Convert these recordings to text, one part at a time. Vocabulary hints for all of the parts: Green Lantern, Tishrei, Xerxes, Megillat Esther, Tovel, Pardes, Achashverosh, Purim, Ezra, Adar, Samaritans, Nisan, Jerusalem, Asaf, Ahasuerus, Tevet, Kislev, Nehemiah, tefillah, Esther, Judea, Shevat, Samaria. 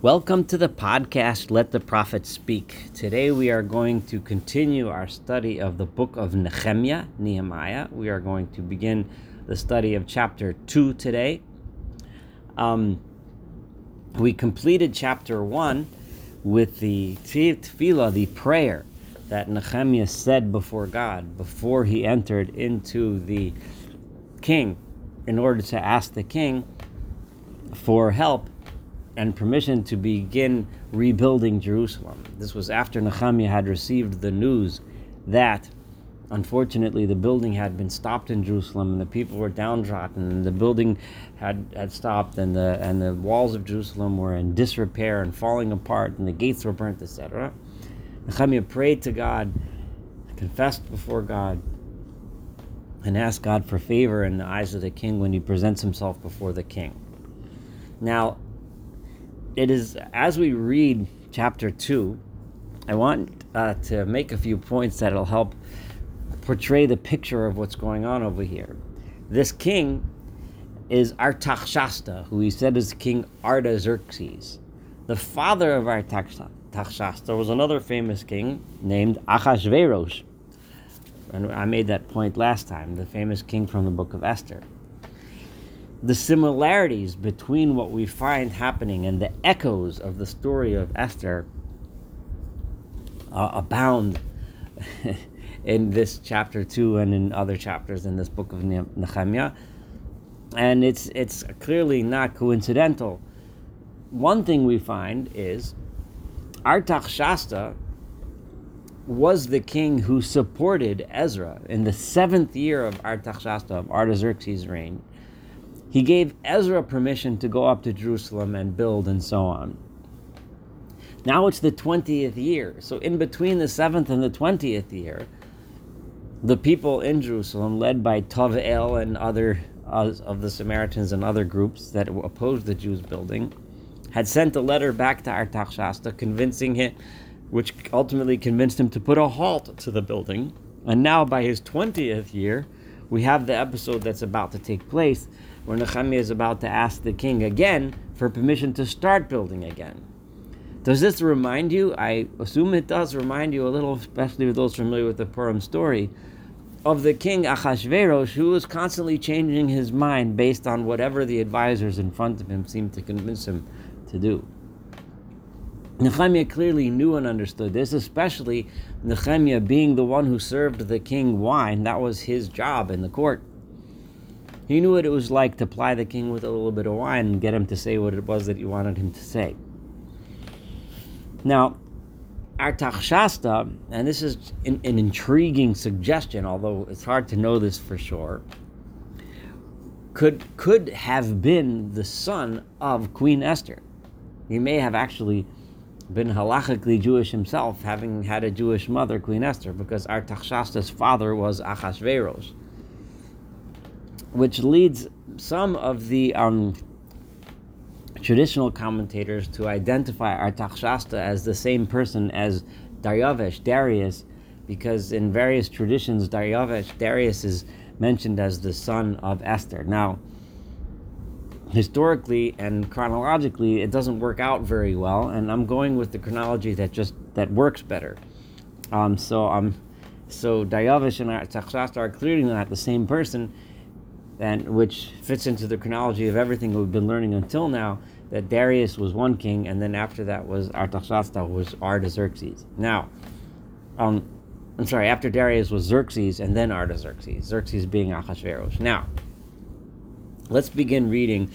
Welcome to the podcast, Let the Prophet Speak. Today we are going to continue our study of the book of Nehemiah. We are going to begin the study of chapter 2 today. We completed chapter 1 with the tefillah, the prayer that Nehemiah said before God, before he entered into the king, in order to ask the king for help and permission to begin rebuilding Jerusalem. This was after Nehemiah had received the news that, unfortunately, the building had been stopped in Jerusalem, and the people were downtrodden, and the building had stopped, and the walls of Jerusalem were in disrepair and falling apart, and the gates were burnt, etc. Nehemiah prayed to God, confessed before God, and asked God for favor in the eyes of the king when he presents himself before the king. Now, it is, as we read chapter 2, I want to make a few points that will help portray the picture of what's going on over here. This king is Artachshasta, who he said is King Artaxerxes. The father of Artaxerxes was another famous king named Achashverosh. And I made that point last time, the famous king from the book of Esther. The similarities between what we find happening and the echoes of the story of Esther abound in this chapter 2 and in other chapters in this book of Nehemiah, and it's clearly not coincidental. One thing we find is Artaxerxes was the king who supported Ezra in the 7th year of Artaxerxes' reign. He gave Ezra permission to go up to Jerusalem and build and so on. Now it's the 20th year. So in between the 7th and the 20th year, the people in Jerusalem, led by Tovel and other of the Samaritans and other groups that opposed the Jews' building, had sent a letter back to Artaxerxes, convincing him, which ultimately convinced him to put a halt to the building. And now by his 20th year, we have the episode that's about to take place, where Nehemiah is about to ask the king again for permission to start building again. Does this remind you? I assume it does remind you a little, especially with those familiar with the Purim story, of the king Ahasuerus, who was constantly changing his mind based on whatever the advisors in front of him seemed to convince him to do. Nehemiah clearly knew and understood this, especially Nehemiah being the one who served the king wine. That was his job in the court. He knew what it was like to ply the king with a little bit of wine and get him to say what it was that you wanted him to say. Now, Artaxerxes, and this is an intriguing suggestion, although it's hard to know this for sure, could have been the son of Queen Esther. He may have actually been halachically Jewish himself, having had a Jewish mother, Queen Esther, because Artaxerxes' father was Ahasuerus. Which leads some of the traditional commentators to identify Artaxerxes as the same person as Darius, because in various traditions, Darius is mentioned as the son of Esther. Now, historically and chronologically, it doesn't work out very well, and I'm going with the chronology that works better. So Daryavesh and Artaxerxes are clearly not the same person, and which fits into the chronology of everything we've been learning until now, that Darius was one king, and then after that was Artaxerxes, was Artaxerxes. Now, after Darius was Xerxes, and then Artaxerxes, Xerxes being Ahasuerus. Now, let's begin reading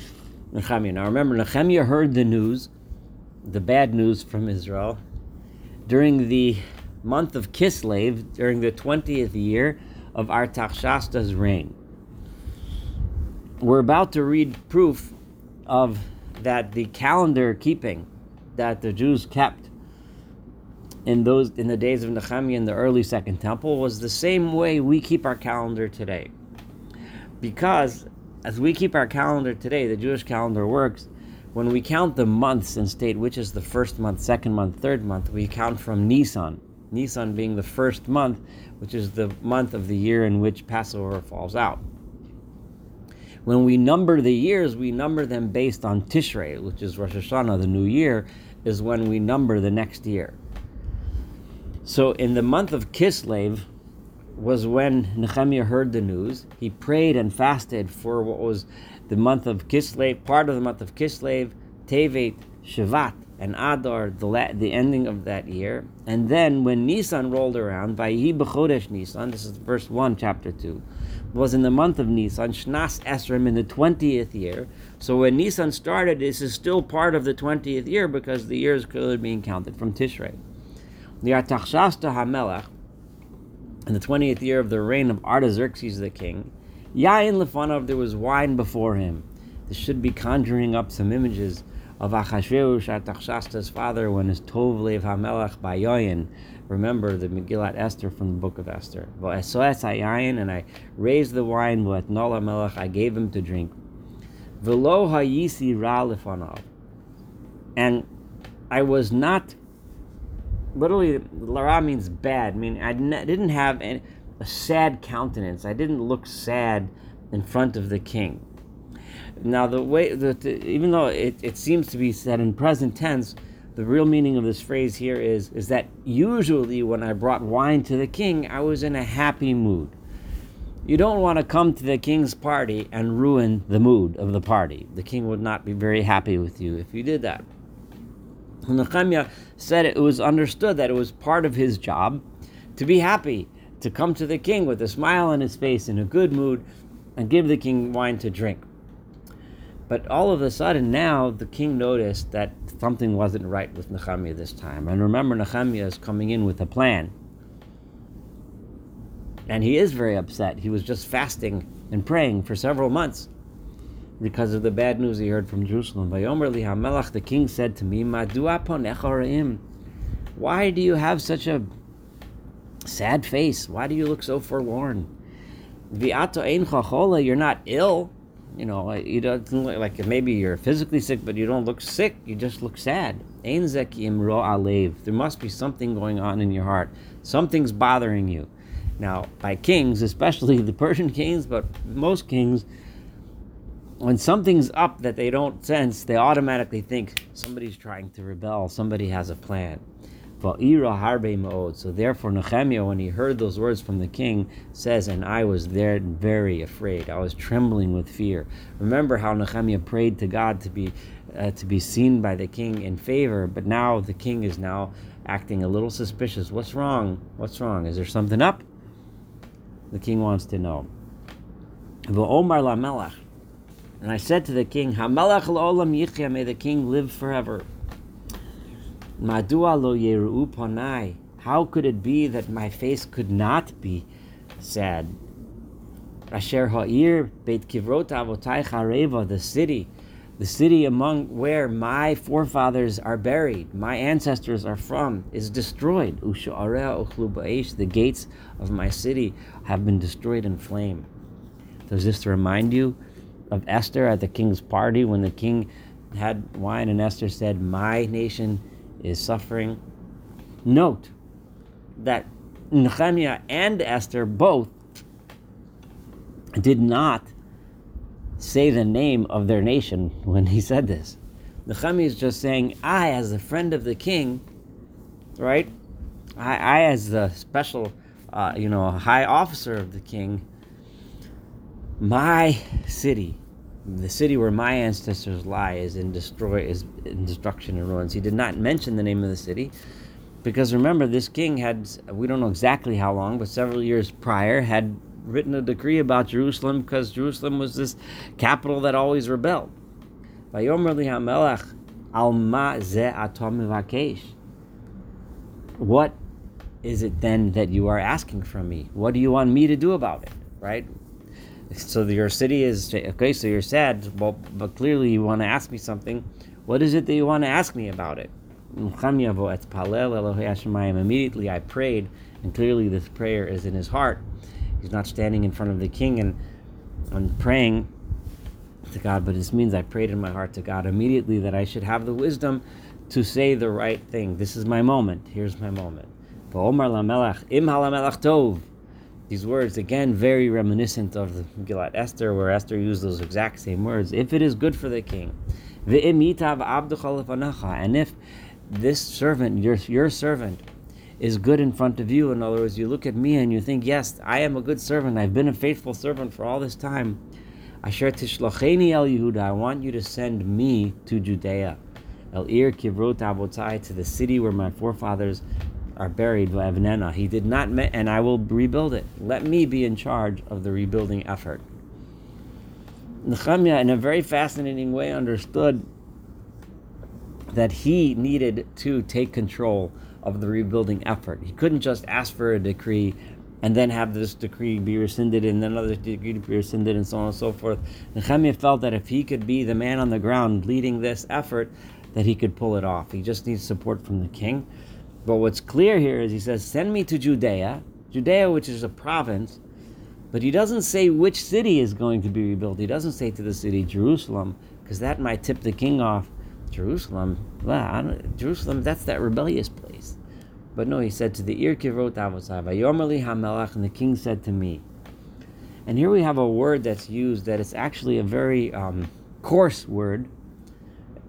Nehemiah. Now remember, Nehemiah heard the news, the bad news from Israel, during the month of Kislev, during the 20th year of Artaxerxes' reign. We're about to read proof of that the calendar keeping that the Jews kept in the days of Nehemiah in the early Second Temple was the same way we keep our calendar today. Because as we keep our calendar today, the Jewish calendar works, when we count the months and state which is the first month, second month, third month, we count from Nisan. Nisan being the first month, which is the month of the year in which Passover falls out. When we number the years, we number them based on Tishrei, which is Rosh Hashanah, the new year, is when we number the next year. So in the month of Kislev was when Nehemiah heard the news. He prayed and fasted for what was the month of Kislev, part of the month of Kislev, Tevet, Shevat, and Adar, the ending of that year. And then when Nisan rolled around, Vayihi b'chodesh Nisan, this is verse 1, chapter 2, was in the month of Nisan, Shnas Esrim, in the 20th year. So when Nisan started, this is still part of the 20th year because the year is clearly being counted from Tishrei. The Artachshasta HaMelech, in the 20th year of the reign of Artaxerxes the king, Yain Lefanov, there was wine before him. This should be conjuring up some images of Achashverosh, Artachshasta's father, when his Tov Lev HaMelech Bayoyin. Remember the Megillat Esther from the book of Esther. And I raised the wine, V'etnol HaMelech, I gave him to drink. V'lo hayisi ra lefanov. And I was not, literally, lara means bad. I mean, I didn't have a sad countenance. I didn't look sad in front of the king. Now, the way that, even though it seems to be said in present tense, the real meaning of this phrase here is that usually when I brought wine to the king, I was in a happy mood. You don't want to come to the king's party and ruin the mood of the party. The king would not be very happy with you if you did that. Nehemiah said it was understood that it was part of his job to be happy, to come to the king with a smile on his face, in a good mood, and give the king wine to drink. But all of a sudden now, the king noticed that something wasn't right with Nehemiah this time. And remember, Nehemiah is coming in with a plan. And he is very upset. He was just fasting and praying for several months because of the bad news he heard from Jerusalem. Vayomer li HaMelech, the king said to me, Madua ponecha ra'im, why do you have such a sad face? Why do you look so forlorn? V'ato eincha chola, you're not ill. You know, you don't look like maybe you're physically sick, but you don't look sick. You just look sad. Ein zeki imro alev. There must be something going on in your heart. Something's bothering you. Now, by kings, especially the Persian kings, but most kings, when something's up that they don't sense, they automatically think somebody's trying to rebel. Somebody has a plan. So therefore, Nehemiah, when he heard those words from the king, says, and I was there very afraid. I was trembling with fear. Remember how Nehemiah prayed to God to be seen by the king in favor, but now the king is now acting a little suspicious. What's wrong? What's wrong? Is there something up? The king wants to know. V'omar lamelech, and I said to the king, HaMelech la'olam yichya, may the king live forever. Madua lo yeru panai, how could it be that my face could not be sad? Asher ha'ir beit kivrot avotai chareva, the city among where my forefathers are buried, my ancestors are from, is destroyed. Usha'area ochlu ba'esh, the gates of my city have been destroyed in flame. Does this remind you of Esther at the king's party when the king had wine and Esther said, my nation is suffering? Note that Nehemiah and Esther both did not say the name of their nation when he said this. Nehemiah is just saying, I, as the friend of the king, right? I as the special, high officer of the king, my city, the city where my ancestors lie, is in destruction and ruins. He did not mention the name of the city because, remember, this king had, we don't know exactly how long, but several years prior, had written a decree about Jerusalem because Jerusalem was this capital that always rebelled. Vayomer li HaMelech, al ma ze ato mivakesh, what is it then that you are asking from me? What do you want me to do about it, right? So your city is, okay, so you're sad, but clearly you want to ask me something. What is it that you want to ask me about it? Immediately I prayed, and clearly this prayer is in his heart. He's not standing in front of the king and praying to God, but this means I prayed in my heart to God immediately that I should have the wisdom to say the right thing. This is my moment. Here's my moment. Im These words, again, very reminiscent of the Megillat Esther, where Esther used those exact same words. If it is good for the king, and if this servant, your servant, is good in front of you, in other words, you look at me and you think, yes, I am a good servant, I've been a faithful servant for all this time, Asher tishlacheni el Yehuda, I want you to send me to Judea, el ir kivrot avotai, to the city where my forefathers are buried, v'avnena. He did not, and I will rebuild it. Let me be in charge of the rebuilding effort. Nehemiah, in a very fascinating way, understood that he needed to take control of the rebuilding effort. He couldn't just ask for a decree and then have this decree be rescinded and then another decree be rescinded and so on and so forth. Nehemiah felt that if he could be the man on the ground leading this effort, that he could pull it off. He just needs support from the king. But what's clear here is he says, send me to Judea, which is a province, but he doesn't say which city is going to be rebuilt. He doesn't say to the city Jerusalem, because that might tip the king off. Jerusalem, that's that rebellious place. But no, he said to the Ir Kivrot Avosai, Vayomer HaMelech, and the king said to me. And here we have a word that's used that it's actually a very coarse word.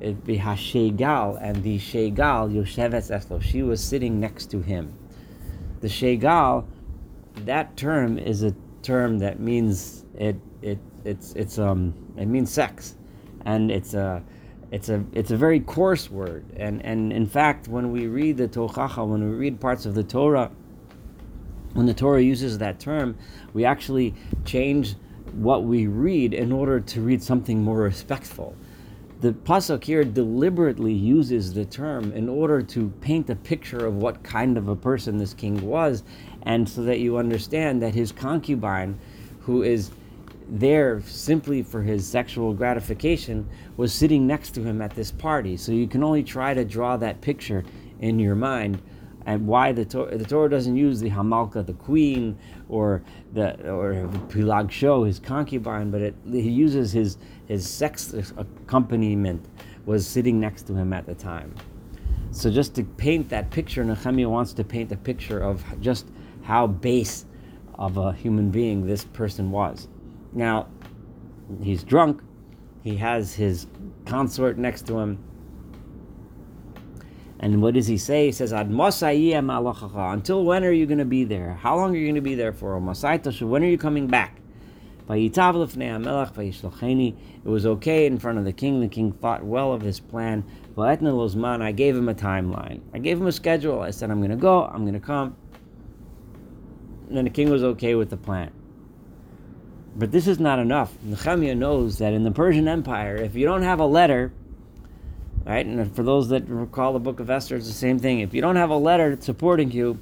It'd be Hashegal, and the Shegal, Yoshevet Eslo, she was sitting next to him. The Shegal, that term is a term that means it means sex, and it's a very coarse word. And in fact, when we read the Tochacha, when we read parts of the Torah, when the Torah uses that term, we actually change what we read in order to read something more respectful. The pasuk here deliberately uses the term in order to paint a picture of what kind of a person this king was, and so that you understand that his concubine, who is there simply for his sexual gratification, was sitting next to him at this party. So you can only try to draw that picture in your mind, and why the Torah doesn't use the Hamalka, the queen, or Pilag Sho, his concubine, but he uses his sex accompaniment was sitting next to him at the time. So just to paint that picture, Nehemiah wants to paint a picture of just how base of a human being this person was. Now, he's drunk, he has his consort next to him, and what does he say? He says, Ad Mosaiyeh Malachacha, until when are you going to be there? How long are you going to be there for? When are you coming back? It was okay in front of the king. The king thought well of his plan. I gave him a timeline. I gave him a schedule. I said, I'm going to go, I'm going to come. And then the king was okay with the plan. But this is not enough. Nehemiah knows that in the Persian Empire, if you don't have a letter, right, and for those that recall the book of Esther, it's the same thing. If you don't have a letter supporting you,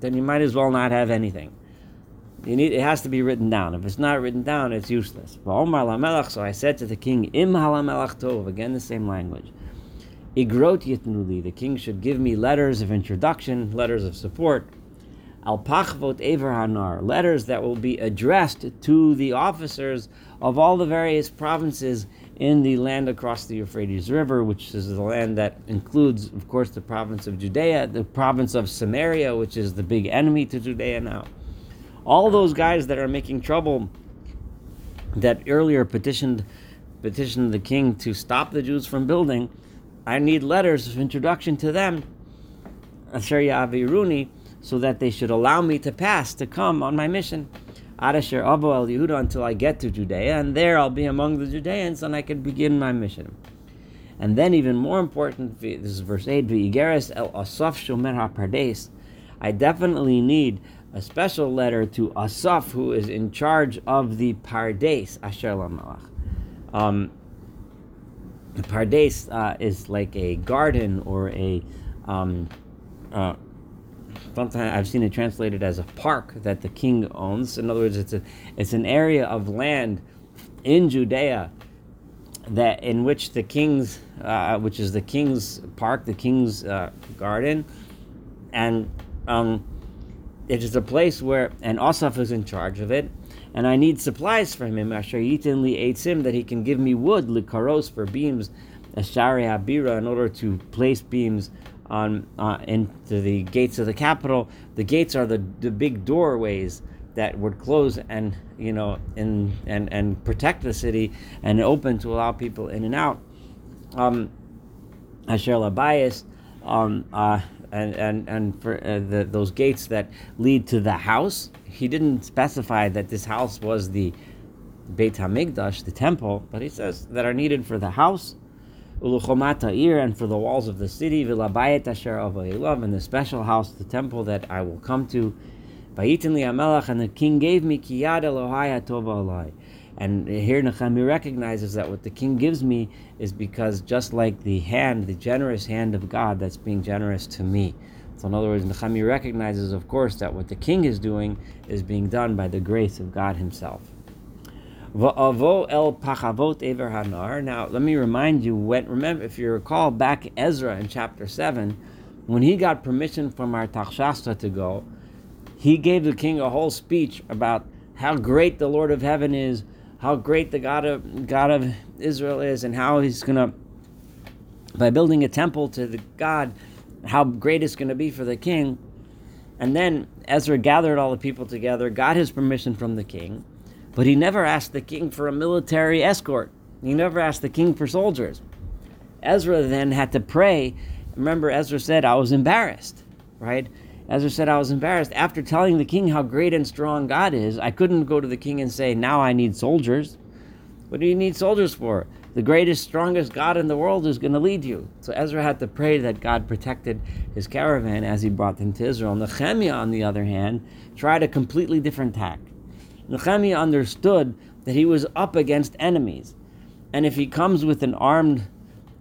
then you might as well not have anything. It has to be written down. If it's not written down, it's useless. So I said to the king, Im halamelach tov, again the same language. Igrot yitnuli, the king should give me letters of introduction, letters of support. Al pachvot ever hanar, letters that will be addressed to the officers of all the various provinces in the land across the Euphrates River, which is the land that includes, of course, the province of Judea, the province of Samaria, which is the big enemy to Judea now. All those guys that are making trouble, that earlier petitioned the king to stop the Jews from building, I need letters of introduction to them, Asher Ya'aviruni, so that they should allow me to pass, to come on my mission. Ad asher avo el Yehuda, until I get to Judea, and there I'll be among the Judeans, and I can begin my mission. And then, even more important, this is verse 8, v'igeres el Asaf shomer ha'pardes. I definitely need a special letter to Asaf, who is in charge of the pardes, asher lamalach. The pardes is like a garden or a... sometimes I've seen it translated as a park that the king owns. In other words, it's an area of land in Judea that in which the king's, which is the king's park, the king's garden, and it is a place where an Asaf is in charge of it. And I need supplies from him, Asher Yitin Li Eitzim, that he can give me wood, Likaros, for beams, Ashari Habira, in order to place beams into the gates of the capital. The gates are the big doorways that would close and, you know, and protect the city and open to allow people in and out. Asher Labayis, and for those gates that lead to the house, he didn't specify that this house was the Beit Hamikdash, the temple, but he says that are needed for the house, Uluchomat Ha'ir, and for the walls of the city, Vilabayet Asher Avayilav, and the special house, the temple that I will come to, Vayitin Li Hamelach, and the king gave me Kiyad Elohai HaTova Olai. And here Nehemiah recognizes that what the king gives me is because just like the hand, the generous hand of God that's being generous to me. So in other words, Nehemiah recognizes, of course, that what the king is doing is being done by the grace of God himself. Now, let me remind you, remember, if you recall back Ezra in chapter 7, when he got permission from Artachshasta to go, he gave the king a whole speech about how great the Lord of heaven is, how great the God of Israel is, and how he's going to, by building a temple to the God, how great it's going to be for the king. And then Ezra gathered all the people together, got his permission from the king, but he never asked the king for a military escort. He never asked the king for soldiers. Ezra then had to pray. Remember, Ezra said, I was embarrassed, right? Ezra said, I was embarrassed. After telling the king how great and strong God is, I couldn't go to the king and say, now I need soldiers. What do you need soldiers for? The greatest, strongest God in the world is going to lead you. So Ezra had to pray that God protected his caravan as he brought them to Israel. Nehemiah, on the other hand, tried a completely different tack. Nehemiah understood that he was up against enemies. And if he comes with an armed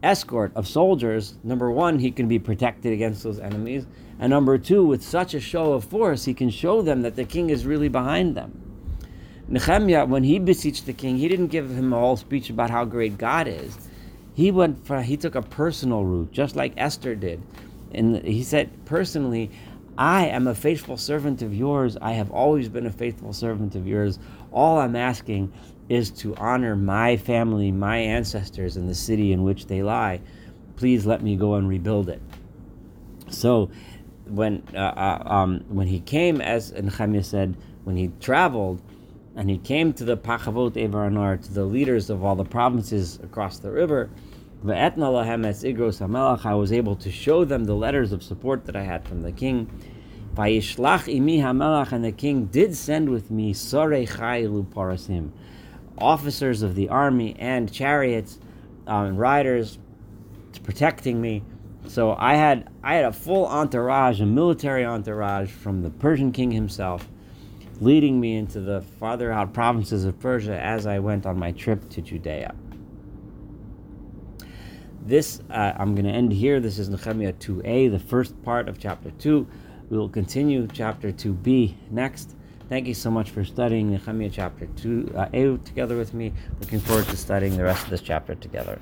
escort of soldiers, number one, he can be protected against those enemies, and number two, with such a show of force, he can show them that the king is really behind them. Nehemiah, when he beseeched the king, he didn't give him a whole speech about how great God is. He took a personal route, just like Esther did, and he said personally, I am a faithful servant of yours. I have always been a faithful servant of yours. All I'm asking is to honor my family, my ancestors, and the city in which they lie. Please let me go and rebuild it. So when he came, as Nehemiah said, when he traveled, and he came to the Pachavot Evar, to the leaders of all the provinces across the river, I was able to show them the letters of support that I had from the king. And the king did send with me officers of the army and chariots and riders protecting me. So I had a full entourage, a military entourage from the Persian king himself, leading me into the farther out provinces of Persia as I went on my trip to Judea. This, I'm going to end here. This is Nehemiah 2a, the first part of chapter 2. We will continue chapter 2b next. Thank you so much for studying Nehemiah chapter 2a together with me. Looking forward to studying the rest of this chapter together.